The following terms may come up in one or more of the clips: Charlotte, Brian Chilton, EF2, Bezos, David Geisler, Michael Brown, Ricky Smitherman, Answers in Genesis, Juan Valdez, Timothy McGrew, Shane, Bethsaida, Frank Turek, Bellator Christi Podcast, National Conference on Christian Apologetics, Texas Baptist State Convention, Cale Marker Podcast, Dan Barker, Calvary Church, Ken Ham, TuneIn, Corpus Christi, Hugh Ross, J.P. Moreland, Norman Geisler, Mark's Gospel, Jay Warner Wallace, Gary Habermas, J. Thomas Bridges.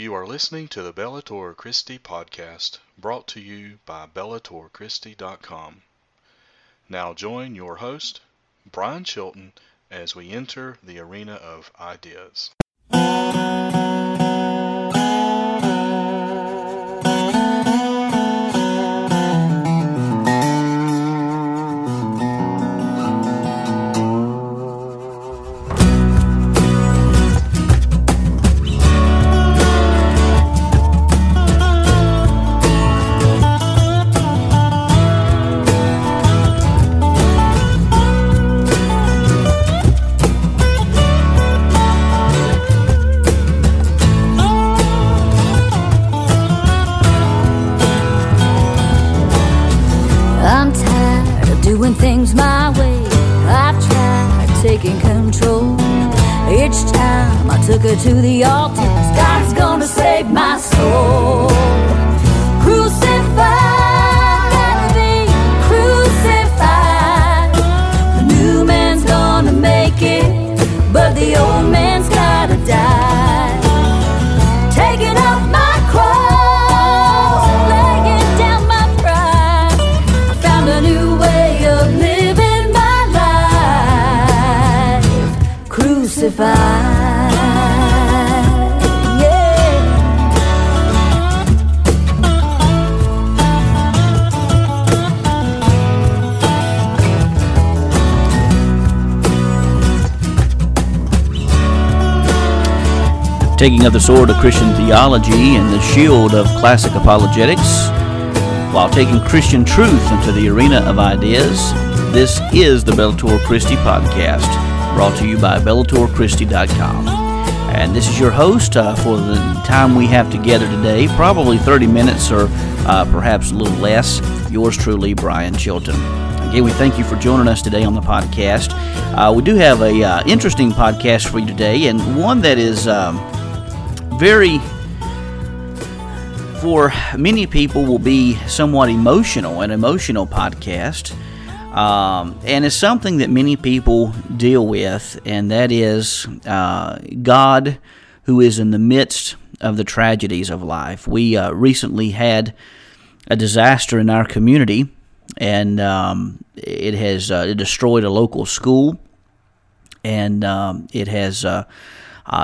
You are listening to the Bellator Christi Podcast, brought to you by bellatorchristi.com. Now join your host, Brian Chilton, as we enter the arena of ideas. To the altar, God's gonna save my soul. Crucified, be crucified. The new man's gonna make it, but the old man's gotta die. Taking up my cross, laying down my pride. I found a new way of living my life. Crucified. Taking up the sword of Christian theology and the shield of classic apologetics, while taking Christian truth into the arena of ideas, this is the Bellator Christi Podcast, brought to you by bellatorchristi.com. And this is your host for the time we have together today, probably 30 minutes or perhaps a little less, yours truly, Brian Chilton. Again, we thank you for joining us today on the podcast. We do have an interesting podcast for you today, and one that is very, for many people, will be somewhat emotional, an emotional podcast, and it's something that many people deal with, and that is God who is in the midst of the tragedies of life. We recently had a disaster in our community, and it has destroyed a local school, and it has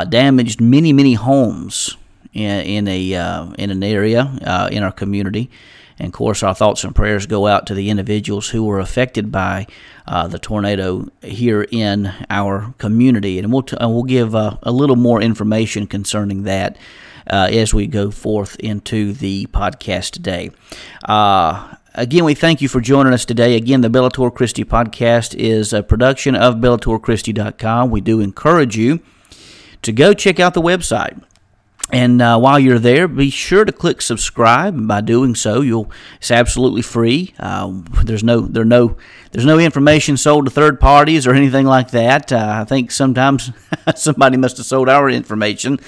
damaged many homes in an area in our community. And of course, our thoughts and prayers go out to the individuals who were affected by the tornado here in our community. And we'll give a little more information concerning that as we go forth into the podcast today. Again, we thank you for joining us today. Again, the Bellator Christi Podcast is a production of bellatorchristi.com. We do encourage you to go check out the website. And while you're there, be sure to click subscribe. And by doing so, it's absolutely free. There's no information sold to third parties or anything like that. I think sometimes somebody must have sold our information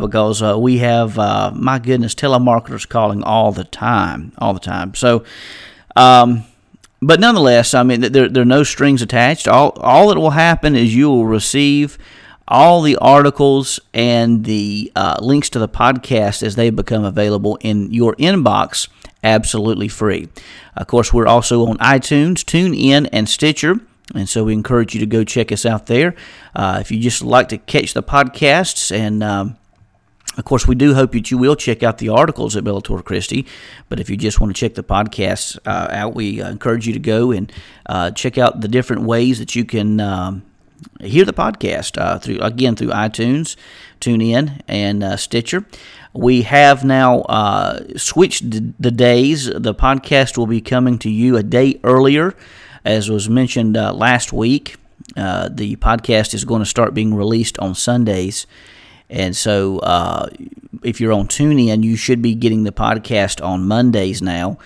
because we have, my goodness, telemarketers calling all the time. So, but nonetheless, I mean, there are no strings attached. All that will happen is you will receive all the articles and the links to the podcast as they become available in your inbox, absolutely free. Of course, we're also on iTunes, TuneIn, and Stitcher, and so we encourage you to go check us out there. If you just like to catch the podcasts, and of course, we do hope that you will check out the articles at Bellator Christi, but if you just want to check the podcasts out, we encourage you to go and check out the different ways that you can hear the podcast through iTunes, TuneIn, and Stitcher. We have now switched the days. The podcast will be coming to you a day earlier, as was mentioned last week. The podcast is going to start being released on Sundays, and so if you're on TuneIn, you should be getting the podcast on Mondays now.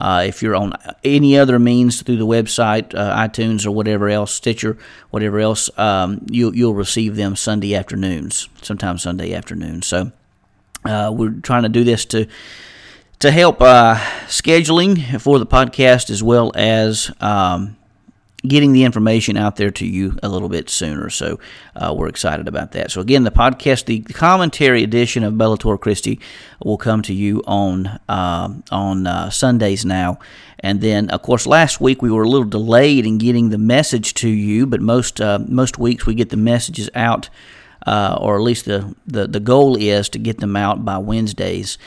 If you're on any other means through the website, iTunes or whatever else, Stitcher, whatever else, you'll receive them Sunday afternoons, sometimes Sunday afternoons. So we're trying to do this to help scheduling for the podcast as well as getting the information out there to you a little bit sooner. So we're excited about that. So again, the podcast, the commentary edition of Bellator Christi will come to you on Sundays now. And then, of course, last week we were a little delayed in getting the message to you, but most weeks we get the messages out, or at least the goal is to get them out by Wednesdays.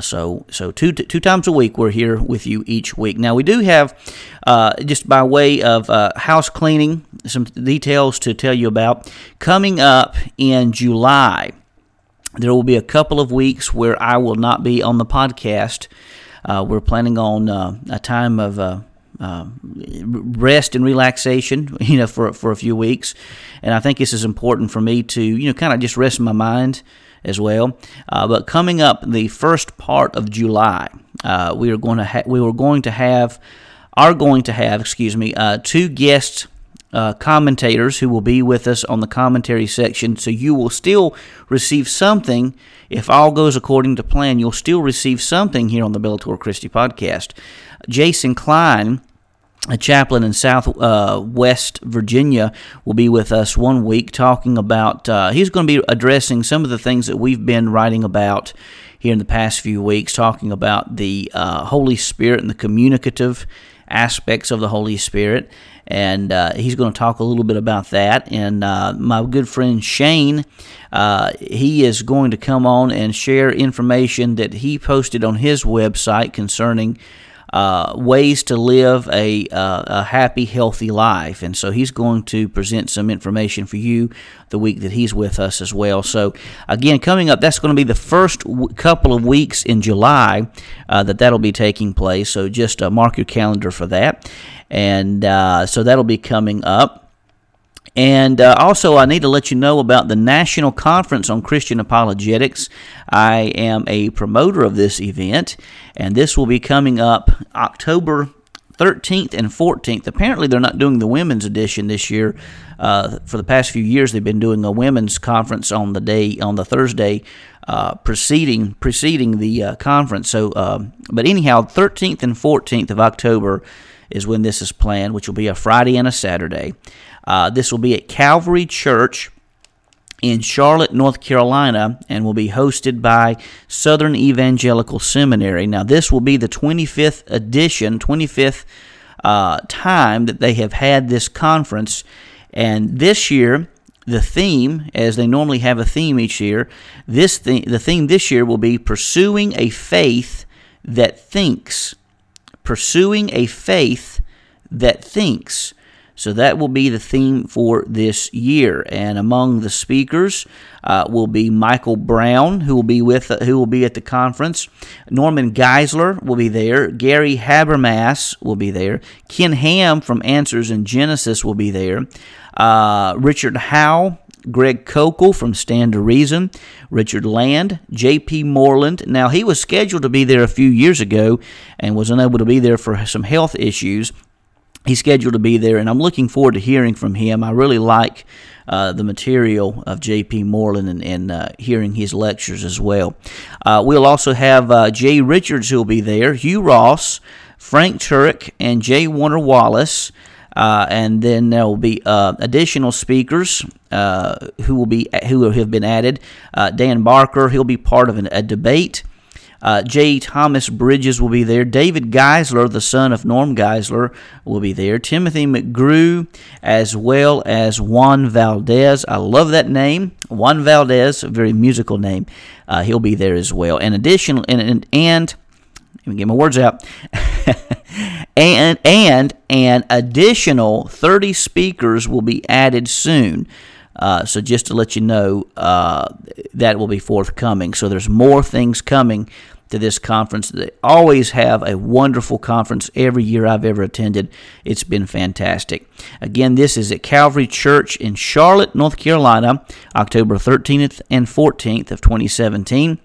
So two times a week we're here with you each week. Now we do have, just by way of house cleaning, some details to tell you about. Coming up in July, there will be a couple of weeks where I will not be on the podcast. We're planning on a time of rest and relaxation, for a few weeks, and I think this is important for me to, kind of just rest my mind as well. But coming up the first part of July, we are going to have two guest commentators who will be with us on the commentary section. So you will still receive something. If all goes according to plan, you'll still receive something here on the Bellator Christi podcast. Jason Klein, a chaplain in Southwest Virginia, will be with us one week talking about, he's going to be addressing some of the things that we've been writing about here in the past few weeks, talking about the Holy Spirit and the communicative aspects of the Holy Spirit, and he's going to talk a little bit about that. And my good friend Shane, he is going to come on and share information that he posted on his website concerning ways to live a happy, healthy life. And so he's going to present some information for you the week that he's with us as well. So again, coming up, that's going to be the first couple of weeks in July that'll be taking place. So just mark your calendar for that. And so that'll be coming up. And also, I need to let you know about the National Conference on Christian Apologetics. I am a promoter of this event, and this will be coming up October 13th and 14th. Apparently, they're not doing the women's edition this year. For the past few years, they've been doing a women's conference on the Thursday preceding the conference. So, but anyhow, 13th and 14th of October is when this is planned, which will be a Friday and a Saturday. This will be at Calvary Church in Charlotte, North Carolina, and will be hosted by Southern Evangelical Seminary. Now, this will be the 25th edition, 25th time that they have had this conference. And this year, the theme, as they normally have a theme each year, the theme this year will be Pursuing a Faith That Thinks. Pursuing a Faith That Thinks. So that will be the theme for this year, and among the speakers will be Michael Brown, who will be at the conference. Norman Geisler will be there. Gary Habermas will be there. Ken Ham from Answers in Genesis will be there. Richard Howe, Greg Kokel from Stand to Reason, Richard Land, J.P. Moreland. Now, he was scheduled to be there a few years ago and was unable to be there for some health issues. He's scheduled to be there, and I'm looking forward to hearing from him. I really like the material of J.P. Moreland and hearing his lectures as well. We'll also have Jay Richards who will be there, Hugh Ross, Frank Turek, and Jay Warner Wallace. And then there will be additional speakers who have been added. Dan Barker, he'll be part of a debate. J. Thomas Bridges will be there. David Geisler, the son of Norm Geisler, will be there. Timothy McGrew, as well as Juan Valdez. I love that name, Juan Valdez, a very musical name. He'll be there as well. And an additional 30 speakers will be added soon. So just to let you know, that will be forthcoming. So there's more things coming to this conference. They always have a wonderful conference every year I've ever attended. It's been fantastic. Again, this is at Calvary Church in Charlotte, North Carolina, October 13th and 14th of 2017.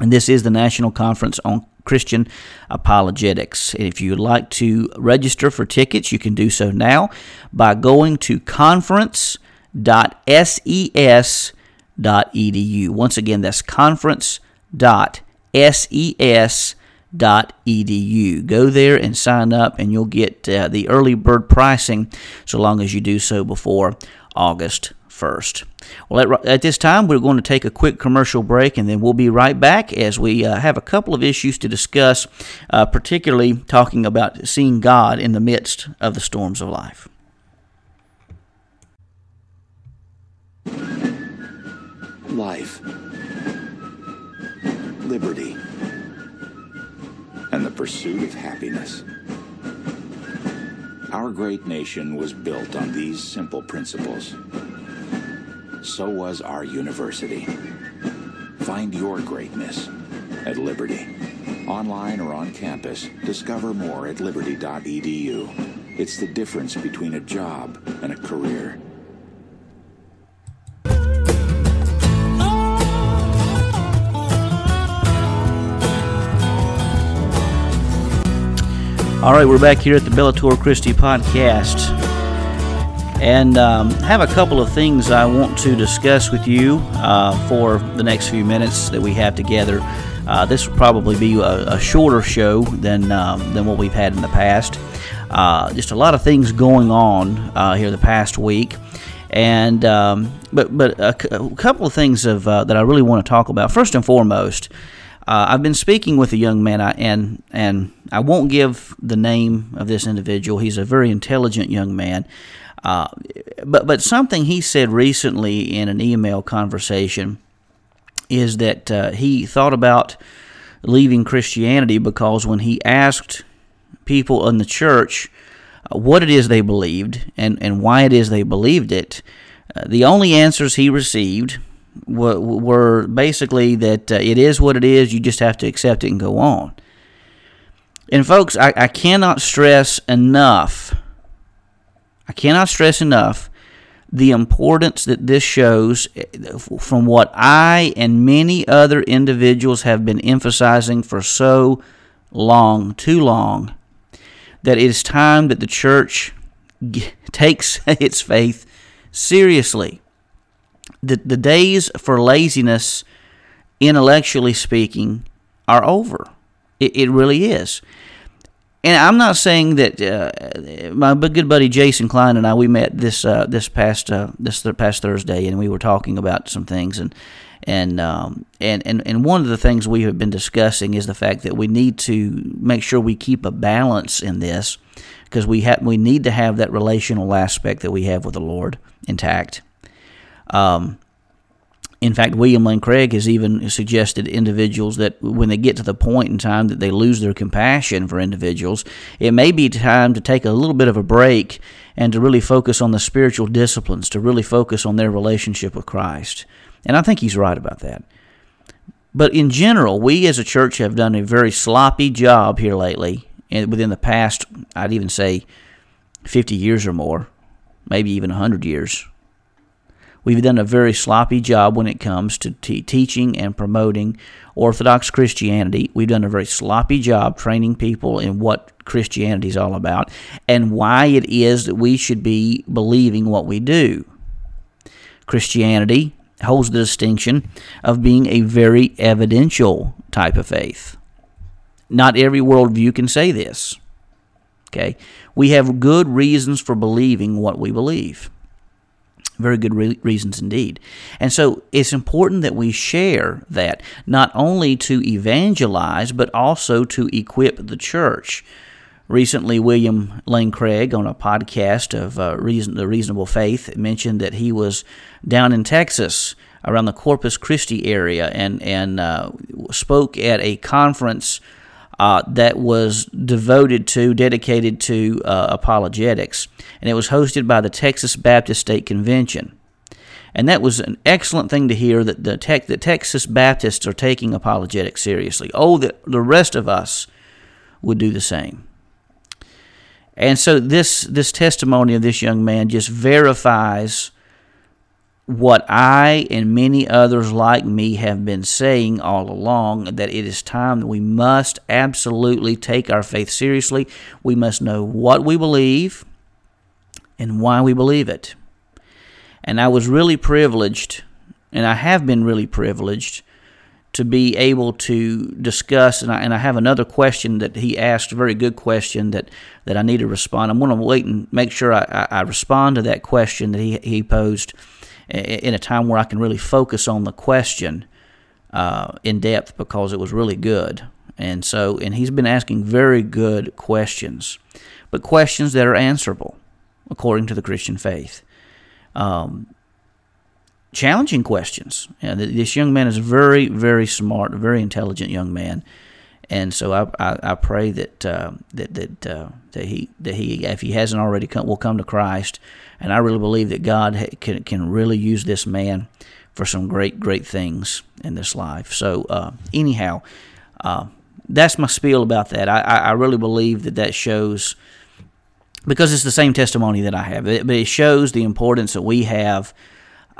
And this is the National Conference on Christian Apologetics. And if you'd like to register for tickets, you can do so now by going to conference.ses.edu. Once again, that's conference.ses.edu. Edu. Go there and sign up, and you'll get the early bird pricing so long as you do so before August 1st. Well, at this time, we're going to take a quick commercial break, and then we'll be right back as we have a couple of issues to discuss, particularly talking about seeing God in the midst of the storms of life. Life, liberty, and the pursuit of happiness. Our great nation was built on these simple principles. So was our university. Find your greatness at Liberty. Online or on campus, discover more at liberty.edu. It's the difference between a job and a career. All right, we're back here at the Bellator Christi Podcast, and have a couple of things I want to discuss with you for the next few minutes that we have together. This will probably be a shorter show than what we've had in the past. Just a lot of things going on here the past week, and but a couple of things that I really want to talk about. First and foremost, I've been speaking with a young man, and I won't give the name of this individual. He's a very intelligent young man. But something he said recently in an email conversation is that he thought about leaving Christianity because when he asked people in the church what it is they believed and why it is they believed it, the only answers he received were basically that it is what it is, you just have to accept it and go on. And folks, I cannot stress enough, the importance that this shows from what I and many other individuals have been emphasizing for so long, too long, that it is time that the church takes its faith seriously. The days for laziness, intellectually speaking, are over. It really is. And I'm not saying that my good buddy Jason Klein and I, we met this past Thursday, and we were talking about some things, and one of the things we have been discussing is the fact that we need to make sure we keep a balance in this, because we need to have that relational aspect that we have with the Lord intact. In fact, William Lane Craig has even suggested individuals that when they get to the point in time that they lose their compassion for individuals, it may be time to take a little bit of a break and to really focus on the spiritual disciplines, to really focus on their relationship with Christ. And I think he's right about that. But in general, we as a church have done a very sloppy job here lately, and within the past, I'd even say 50 years or more, maybe even 100 years. We've done a very sloppy job when it comes to teaching and promoting Orthodox Christianity. We've done a very sloppy job training people in what Christianity is all about and why it is that we should be believing what we do. Christianity holds the distinction of being a very evidential type of faith. Not every worldview can say this. Okay? We have good reasons for believing what we believe. Very good reasons indeed. And so it's important that we share that, not only to evangelize, but also to equip the church. Recently, William Lane Craig, on a podcast of the Reasonable Faith, mentioned that he was down in Texas around the Corpus Christi area and spoke at a conference that was dedicated to apologetics, and it was hosted by the Texas Baptist State Convention. And that was an excellent thing to hear, that the Texas Baptists are taking apologetics seriously. Oh, that the rest of us would do the same. And so this testimony of this young man just verifies what I and many others like me have been saying all along, that it is time that we must absolutely take our faith seriously. We must know what we believe and why we believe it. And I was really privileged, and I have been really privileged, to be able to discuss, and I have another question that he asked, a very good question that I need to respond. I'm going to wait and make sure I respond to that question that he posed in a time where I can really focus on the question in depth, because it was really good. And he's been asking very good questions, but questions that are answerable according to the Christian faith. Challenging questions. This young man is very, very smart, very intelligent young man, and so I pray that he, if he hasn't already, will come to Christ. And I really believe that God can really use this man for some great, great things in this life. So anyhow, that's my spiel about that. I really believe that shows, because it's the same testimony that I have, but it shows the importance that we have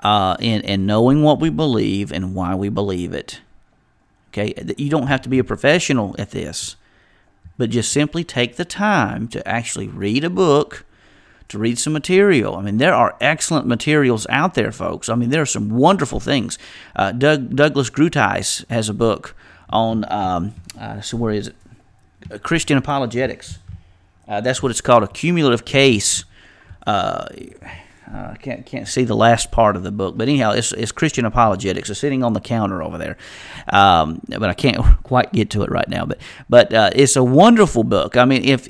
in knowing what we believe and why we believe it. Okay, you don't have to be a professional at this, but just simply take the time to actually read a book, to read some material. I mean, there are excellent materials out there, folks. I mean, there are some wonderful things. Douglas Grutais has a book on where is it? Christian Apologetics. That's what it's called, a cumulative case. I can't see the last part of the book, but anyhow, it's Christian Apologetics. It's sitting on the counter over there, but I can't quite get to it right now. But it's a wonderful book. I mean, if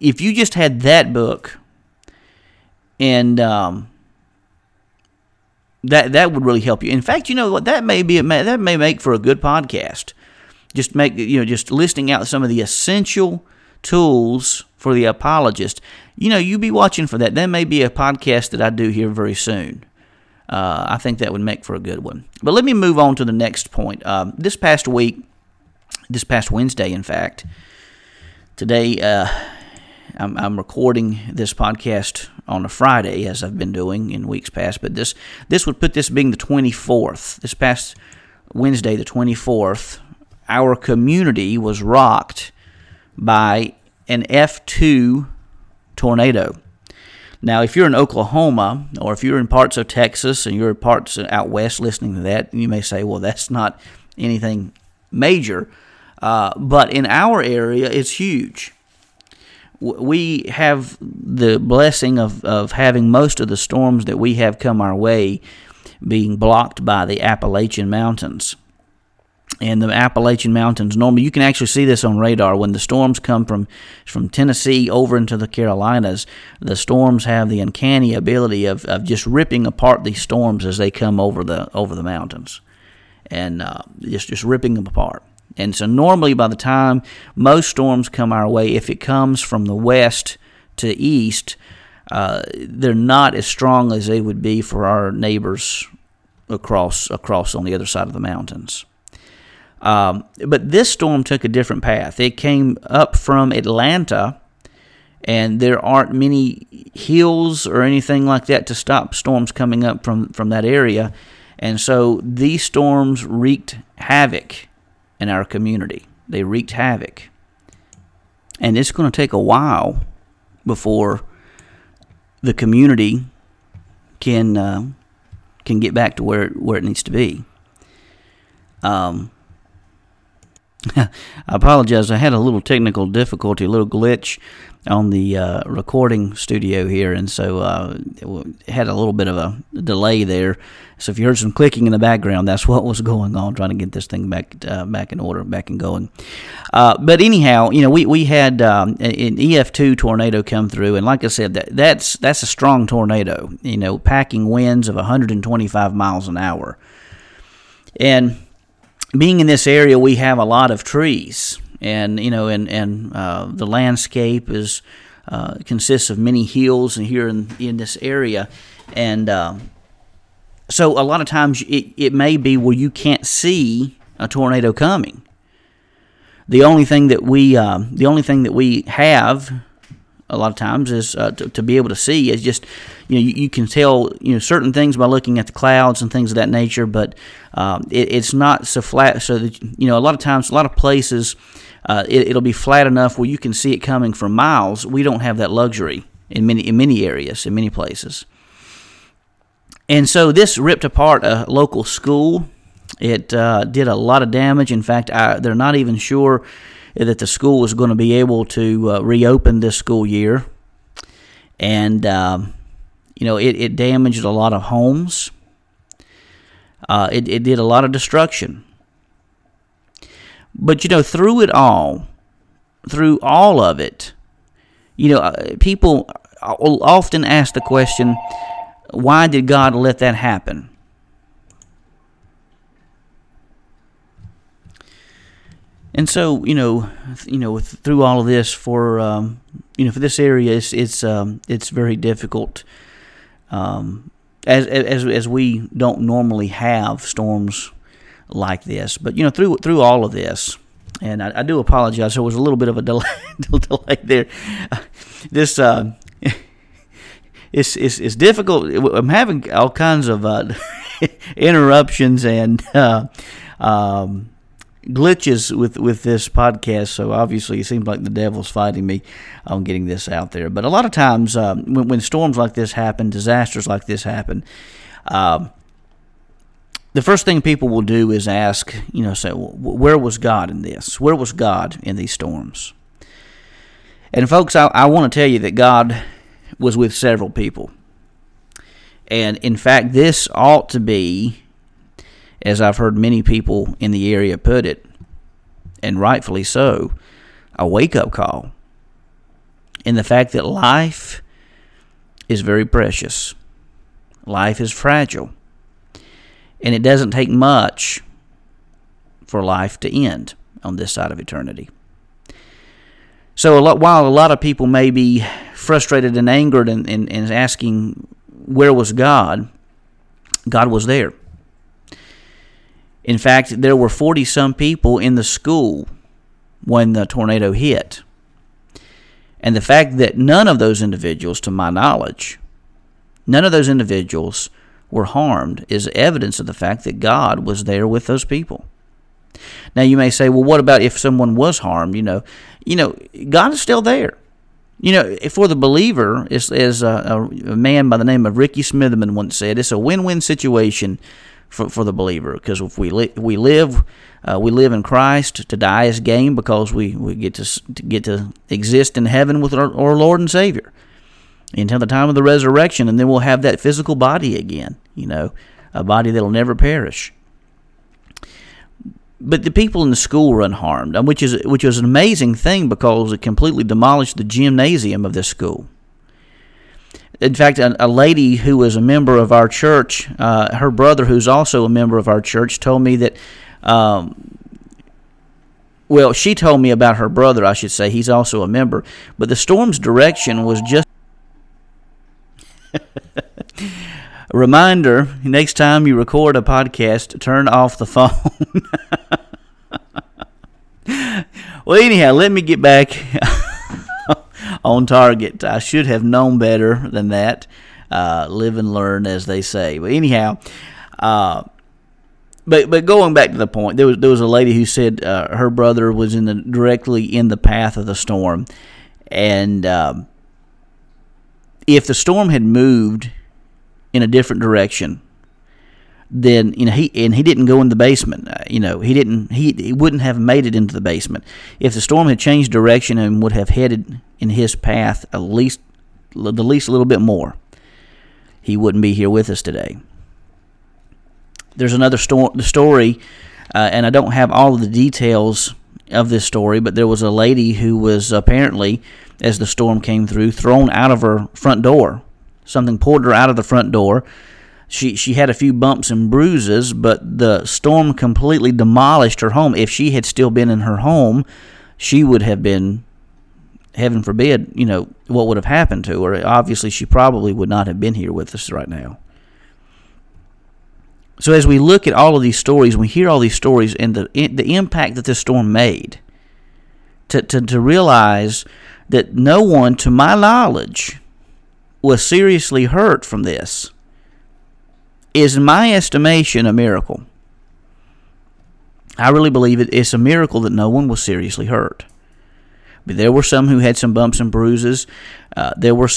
you just had that book, and that would really help you. In fact, you know what? That may make for a good podcast. Just listing out some of the essential tools for the apologist. You know, you be watching for that. That may be a podcast that I do here very soon. I think that would make for a good one. But let me move on to the next point. This past Wednesday, in fact, today I'm recording this podcast on a Friday, as I've been doing in weeks past. But this would put this being the 24th. This past Wednesday, the 24th, our community was rocked by an F2 tornado. Now, if you're in Oklahoma, or if you're in parts of Texas, and you're in parts out west listening to that, you may say, well, that's not anything major. But in our area, it's huge. We have the blessing of having most of the storms that we have come our way being blocked by the Appalachian Mountains. And the Appalachian Mountains, normally you can actually see this on radar. When the storms come from Tennessee over into the Carolinas, the storms have the uncanny ability of just ripping apart these storms as they come over the mountains, and just ripping them apart. And so normally by the time most storms come our way, if it comes from the west to east, they're not as strong as they would be for our neighbors across on the other side of the mountains. But this storm took a different path. It came up from Atlanta, and there aren't many hills or anything like that to stop storms coming up from that area. And so these storms wreaked havoc in our community. They wreaked havoc. And it's going to take a while before the community can get back to where it needs to be. I apologize. I had a little technical difficulty, a little glitch on the recording studio here, and so it had a little bit of a delay there. So if you heard some clicking in the background, that's what was going on, trying to get this thing back in order, back and going. But anyhow, you know, we had an EF2 tornado come through, and like I said, that's a strong tornado. You know, packing winds of 125 miles an hour, and being in this area, we have a lot of trees, and you know, and the landscape consists of many hills, and here in this area, and so a lot of times it may be where you can't see a tornado coming. The only thing that we have a lot of times is to be able to see is just, you know, you can tell, you know, certain things by looking at the clouds and things of that nature, but it's not so flat, so that, you know, a lot of times, a lot of places, it'll be flat enough where you can see it coming for miles. We don't have that luxury in many areas, in many places. And so this ripped apart a local school. It did a lot of damage. In fact, they're not even sure that the school was going to be able to reopen this school year. And, it damaged a lot of homes. It did a lot of destruction. But, through it all, through all of it, people often ask the question, why did God let that happen? And so, through all of this, for this area, it's very difficult. As we don't normally have storms like this, but through all of this, and I do apologize. There was a little bit of a delay there. This it's difficult. I'm having all kinds of interruptions and glitches with this podcast, so obviously it seems like the devil's fighting me on getting this out there. But a lot of times when storms like this happen, disasters like this happen, the first thing people will do is ask, say, where was God in this? Where was God in these storms? And folks, I want to tell you that God was with several people. And in fact, this ought to be, as I've heard many people in the area put it, and rightfully so, a wake-up call. And the fact that life is very precious. Life is fragile. And it doesn't take much for life to end on this side of eternity. So while a lot of people may be frustrated and angered and asking, where was God? God was there. In fact, there were 40-some people in the school when the tornado hit. And the fact that none of those individuals, to my knowledge, none of those individuals were harmed is evidence of the fact that God was there with those people. Now, you may say, well, what about if someone was harmed? God is still there. For the believer, as a man by the name of Ricky Smitherman once said, it's a win-win situation for the believer, because if we live in Christ, to die is gain, because we get to exist in heaven with our Lord and Savior until the time of the resurrection, and then we'll have that physical body again, a body that'll never perish. But the people in the school were unharmed, which was an amazing thing, because it completely demolished the gymnasium of this school. In fact, a lady who was a member of our church, her brother, who's also a member of our church, told me that, she told me about her brother, I should say. He's also a member. But the storm's direction was just a reminder, next time you record a podcast, turn off the phone. Well, anyhow, let me get back on target. I should have known better than that. Live and learn, as they say. But anyhow, but going back to the point, there was a lady who said her brother was directly in the path of the storm, and if the storm had moved in a different direction, then he didn't go in the basement. He wouldn't have made it into the basement. If the storm had changed direction and would have headed in his path at least a little bit more, he wouldn't be here with us today. There's another story, and I don't have all of the details of this story, but there was a lady who was apparently, as the storm came through, thrown out of her front door. Something pulled her out of the front door. She had a few bumps and bruises, but the storm completely demolished her home. If she had still been in her home, she would have been, heaven forbid, what would have happened to her. Obviously, she probably would not have been here with us right now. So as we look at all of these stories, we hear all these stories and the impact that this storm made, to realize that no one, to my knowledge, was seriously hurt from this, is, in my estimation, a miracle. I really believe it's a miracle that no one was seriously hurt. But there were some who had some bumps and bruises. There were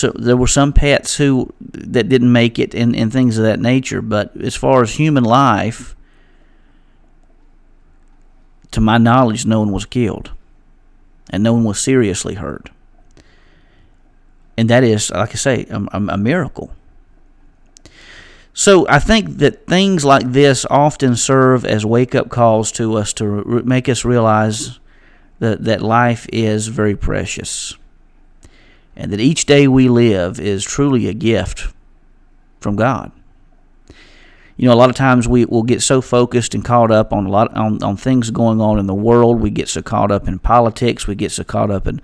some pets that didn't make it, and things of that nature. But as far as human life, To my knowledge, no one was killed, and no one was seriously hurt. And that is, like I say, a miracle. So I think that things like this often serve as wake-up calls to us to make us realize that life is very precious, and that each day we live is truly a gift from God. You know, a lot of times we will get so focused and caught up on on things going on in the world. We get so caught up in politics. We get so caught up in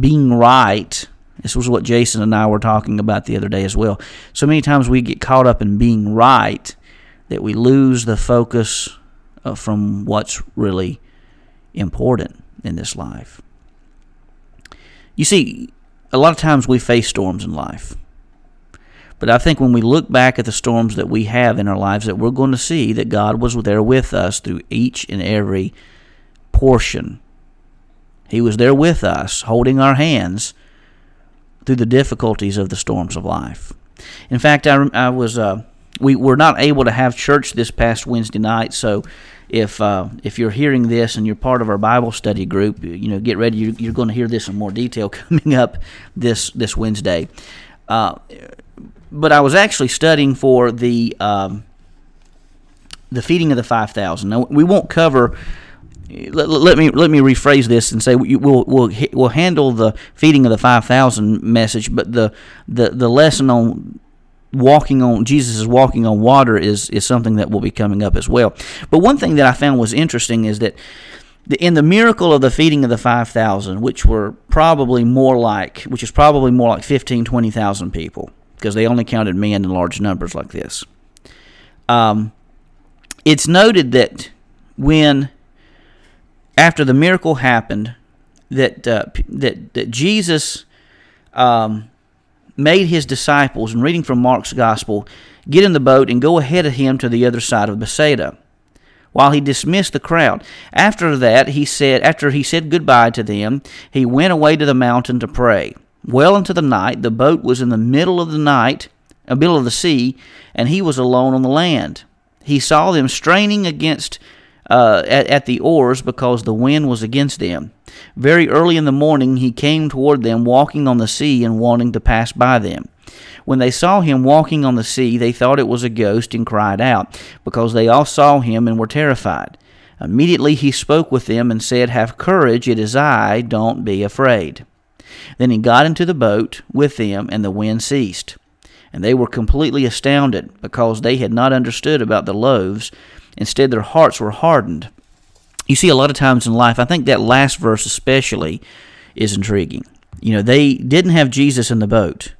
being right. This was what Jason and I were talking about the other day as well. So many times we get caught up in being right that we lose the focus from what's really important in this life. You see, a lot of times we face storms in life. But I think when we look back at the storms that we have in our lives, that we're going to see that God was there with us through each and every portion. He was there with us, holding our hands through the difficulties of the storms of life. In fact, I was we were not able to have church this past Wednesday night, so if you're hearing this and you're part of our Bible study group, you know, get ready. You're going to hear this in more detail coming up this Wednesday. But I was actually studying for the feeding of the 5,000. Now we won't cover. Let me rephrase this and say we'll handle the feeding of the 5,000 message, but the lesson on Jesus is walking on water is something that will be coming up as well. But one thing that I found was interesting is that in the miracle of the feeding of the 5,000, which is probably more like 15,000, 20,000 people, because they only counted men in large numbers like this. It's noted that after the miracle happened, that Jesus made his disciples, and reading from Mark's gospel, get in the boat and go ahead of him to the other side of Bethsaida, while he dismissed the crowd. After that, after he said goodbye to them, he went away to the mountain to pray. Well into the night, the boat was in the middle of the night, middle of the sea, and he was alone on the land. He saw them straining against at the oars because the wind was against them. Very early in the morning he came toward them walking on the sea and wanting to pass by them. When they saw him walking on the sea, they thought it was a ghost and cried out, because they all saw him and were terrified. Immediately he spoke with them and said, "Have courage, it is I, don't be afraid." Then he got into the boat with them, and the wind ceased. And they were completely astounded, because they had not understood about the loaves. Instead, their hearts were hardened. You see, a lot of times in life, I think that last verse especially is intriguing. You know, they didn't have Jesus in the boat.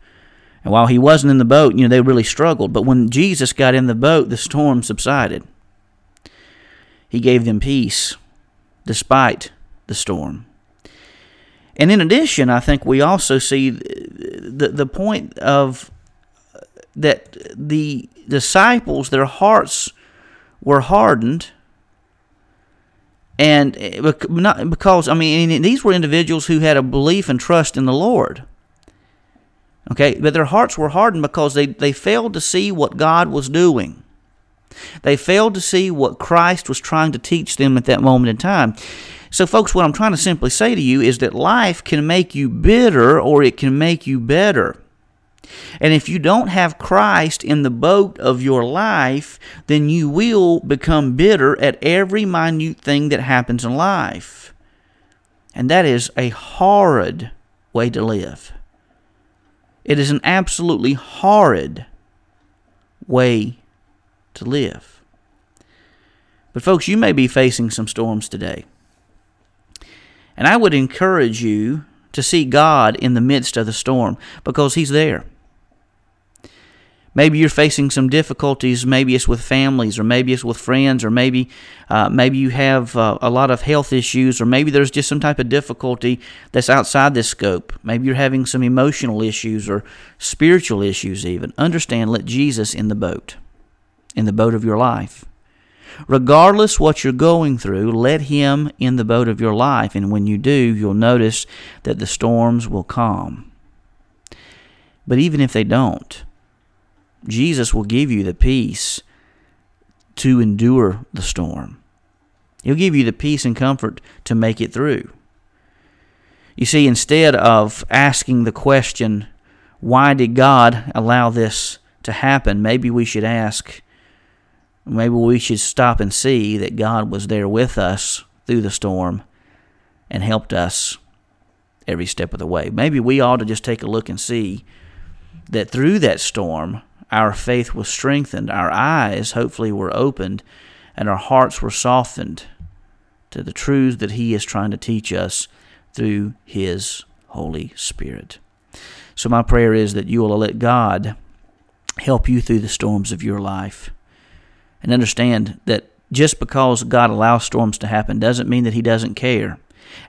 And while he wasn't in the boat, you know, they really struggled. But when Jesus got in the boat, the storm subsided. He gave them peace despite the storm. And in addition, I think we also see the point of that the disciples, their hearts were hardened, and not because, I mean, these were individuals who had a belief and trust in the Lord, okay? But their hearts were hardened because they failed to see what God was doing. They failed to see what Christ was trying to teach them at that moment in time. So, folks, what I'm trying to simply say to you is that life can make you bitter or it can make you better. And if you don't have Christ in the boat of your life, then you will become bitter at every minute thing that happens in life. And that is a horrid way to live. It is an absolutely horrid way to live. But folks, you may be facing some storms today. And I would encourage you to see God in the midst of the storm, because He's there. Maybe you're facing some difficulties. Maybe it's with families, or maybe it's with friends, or maybe you have a lot of health issues, or maybe there's just some type of difficulty that's outside this scope. Maybe you're having some emotional issues or spiritual issues even. Understand, let Jesus in the boat of your life. Regardless what you're going through, let Him in the boat of your life, and when you do, you'll notice that the storms will calm. But even if they don't, Jesus will give you the peace to endure the storm. He'll give you the peace and comfort to make it through. You see, instead of asking the question, why did God allow this to happen, maybe we should ask, maybe we should stop and see that God was there with us through the storm and helped us every step of the way. Maybe we ought to just take a look and see that through that storm, our faith was strengthened, our eyes hopefully were opened, and our hearts were softened to the truths that He is trying to teach us through His Holy Spirit. So my prayer is that you will let God help you through the storms of your life. And understand that just because God allows storms to happen doesn't mean that He doesn't care.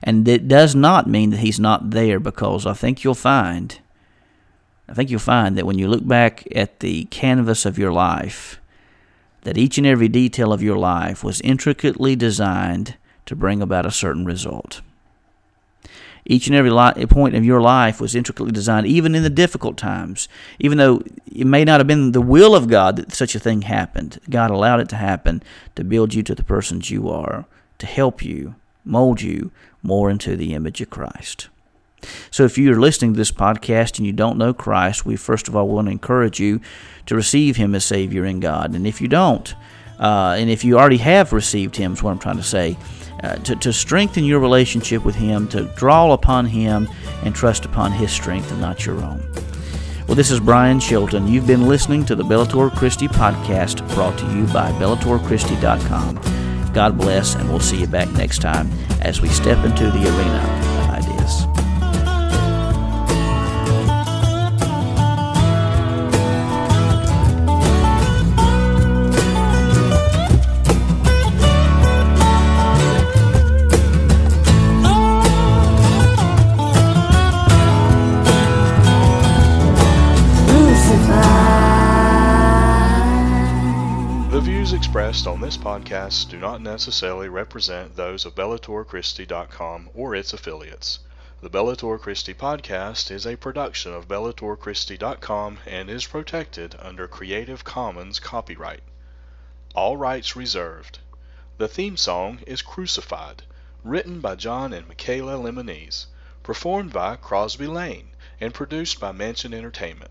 And it does not mean that He's not there, because I think you'll find that when you look back at the canvas of your life, that each and every detail of your life was intricately designed to bring about a certain result. Each and every point of your life was intricately designed, even in the difficult times. Even though it may not have been the will of God that such a thing happened, God allowed it to happen to build you to the persons you are, to help you, mold you more into the image of Christ. So if you're listening to this podcast and you don't know Christ, we first of all want to encourage you to receive Him as Savior in God. And if you don't, and if you already have received Him is what I'm trying to say, to strengthen your relationship with Him, to draw upon Him and trust upon His strength and not your own. Well, this is Brian Chilton. You've been listening to the Bellator Christi Podcast, brought to you by bellatorchristi.com. God bless, and we'll see you back next time as we step into the arena. On this podcast do not necessarily represent those of BellatorChristi.com or its affiliates. The Bellator Christi Podcast is a production of BellatorChristi.com and is protected under Creative Commons copyright. All rights reserved. The theme song is Crucified, written by John and Michaela Lemonese, performed by Crosby Lane, and produced by Mansion Entertainment.